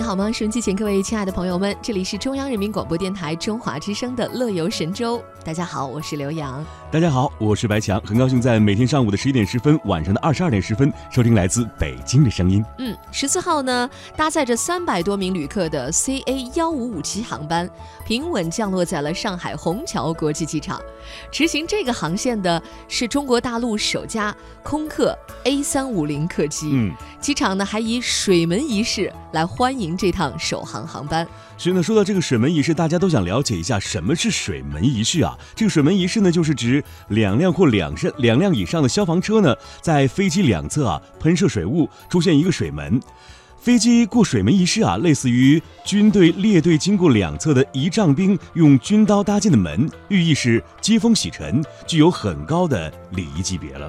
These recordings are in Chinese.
你好吗？收音机前各位亲爱的朋友们，这里是中央人民广播电台中华之声的乐游神州。大家好，我是刘洋。大家好，我是白强。很高兴在每天上午的11点10分，晚上的22点10分，收听来自北京的声音。14号呢，搭载着300多名旅客的 CA1557 航班，平稳降落在了上海虹桥国际机场。执行这个航线的是中国大陆首家空客 A350 客机。机场呢还以水门仪式来欢迎这趟首航航班。所以呢，说到这个水门仪式，大家都想了解一下什么是水门仪式啊？这个水门仪式呢，就是指2辆或2辆以上的消防车呢，在飞机两侧啊喷射水雾，出现一个水门。飞机过水门仪式啊，类似于军队列队经过两侧的仪仗兵用军刀搭建的门，寓意是接风洗尘，具有很高的礼仪级别了。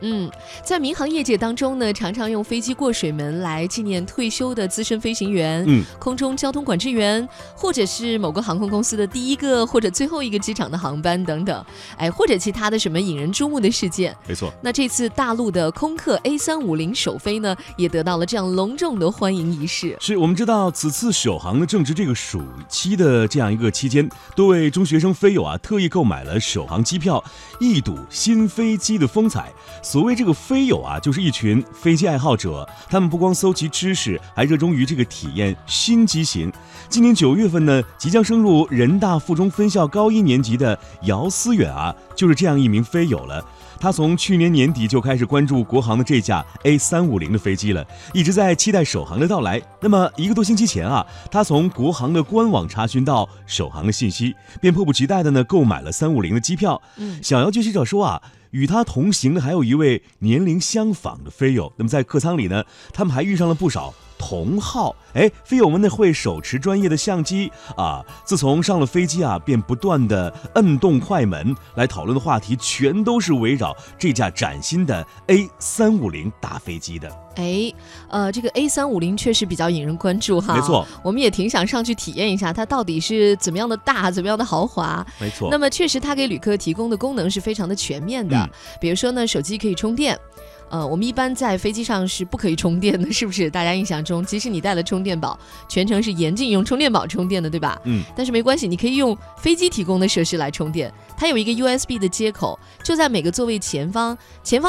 在民航业界当中呢，常常用飞机过水门来纪念退休的资深飞行员、空中交通管制员，或者是某个航空公司的第一个或者最后一个机场的航班等等，或者其他的什么引人注目的事件。没错，那这次大陆的空客 A350 首飞呢，也得到了这样隆重的欢迎是我们知道，此次首航呢正值这个暑期的这样一个期间，多位中学生飞友啊特意购买了首航机票，一睹新飞机的风采。所谓这个飞友啊，就是一群飞机爱好者，他们不光搜集知识，还热衷于这个体验新机型。今年9月份呢，即将升入人大附中分校高1年级的姚思远啊，就是这样一名飞友了。他从去年年底就开始关注国航的这架 A350 的飞机了，一直在期待首航的到来。那么1个多星期前啊，他从国航的官网查询到首航的信息，便迫不及待的呢购买了350的机票。小姚据记者说啊，与他同行的还有一位年龄相仿的飞友。那么在客舱里呢，他们还遇上了不少同号。飞友们呢会手持专业的相机啊，自从上了飞机啊，便不断的摁动快门，来讨论的话题全都是围绕这架崭新的 A350 大飞机的。这个 A350 确实比较引人关注哈。没错，我们也挺想上去体验一下它到底是怎么样的大，怎么样的豪华。没错，那么确实它给旅客提供的功能是非常的全面的。比如说呢，手机可以充电。我们一般在飞机上是不可以充电的，是不是？大家印象中，即使你带了充电宝，全程是严禁用充电宝充电的，对吧？但是没关系，你可以用飞机提供的设施来充电。它有一个 USB 的接口，就在每个座位前方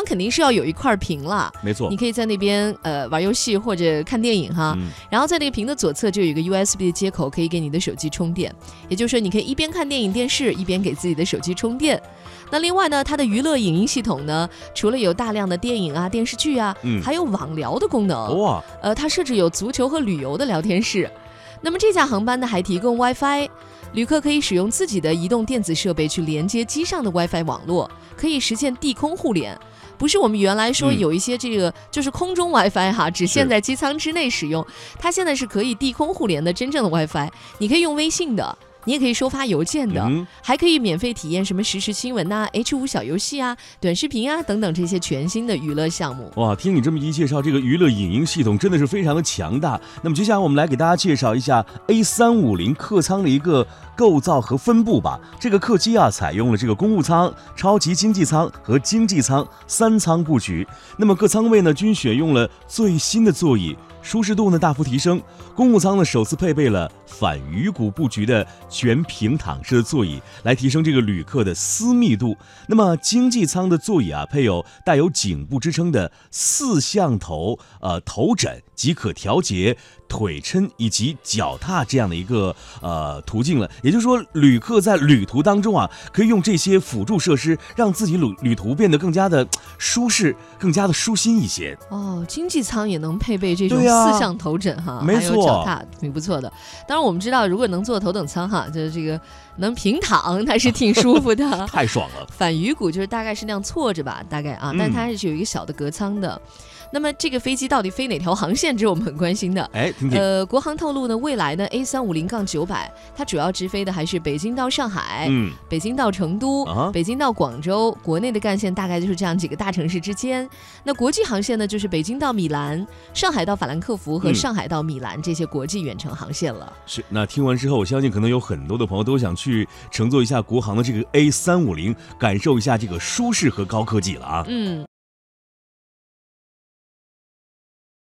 肯定是要有一块屏了。没错，你可以在那边玩游戏或者看电影哈。然后在那个屏的左侧就有一个 USB 的接口，可以给你的手机充电。也就是说，你可以一边看电影电视，一边给自己的手机充电。那另外呢，它的娱乐影音系统呢，除了有大量的电影啊、电视剧啊，还有网聊的功能。它设置有足球和旅游的聊天室。那么这架航班呢，还提供 WiFi， 旅客可以使用自己的移动电子设备去连接机上的 WiFi 网络，可以实现地空互联。不是我们原来说有一些这个就是空中 WiFi 哈，只限在机舱之内使用，它现在是可以地空互联的真正的 WiFi， 你可以用微信的。你也可以收发邮件的，还可以免费体验什么实时新闻啊、H5 小游戏啊、短视频啊等等这些全新的娱乐项目。听你这么一介绍，这个娱乐影音系统真的是非常的强大。那么接下来我们来给大家介绍一下 A350 客舱的一个构造和分布吧。这个客机啊，采用了这个公务舱、超级经济舱和经济舱3舱布局。那么各舱位呢，均选用了最新的座椅。舒适度呢大幅提升，公务舱呢首次配备了反鱼骨布局的全平躺式的座椅，来提升这个旅客的私密度。那么经济舱的座椅啊，配有带有颈部支撑的4像头头枕，即可调节腿抻以及脚踏这样的一个途径了。也就是说，旅客在旅途当中啊，可以用这些辅助设施，让自己旅途变得更加的舒适，更加的舒心一些。经济舱也能配备这种4像头枕哈，没错，还有脚踏，挺不错的。当然我们知道，如果能坐头等舱哈，就是这个能平躺，它是挺舒服的，太爽了。反鱼骨就是大概是那样错着吧，大概啊，但它是有一个小的隔舱的。那么这个飞机到底飞哪条航线，这是我们很关心的。国航透露呢，未来呢 A350-900 它主要直飞的还是北京到上海、北京到成都、北京到广州，国内的干线大概就是这样几个大城市之间。那国际航线呢，就是北京到米兰、上海到法兰克福和上海到米兰、这些国际远程航线了。是，那听完之后，我相信可能有很多的朋友都想去乘坐一下国航的这个 A350，感受一下这个舒适和高科技了啊。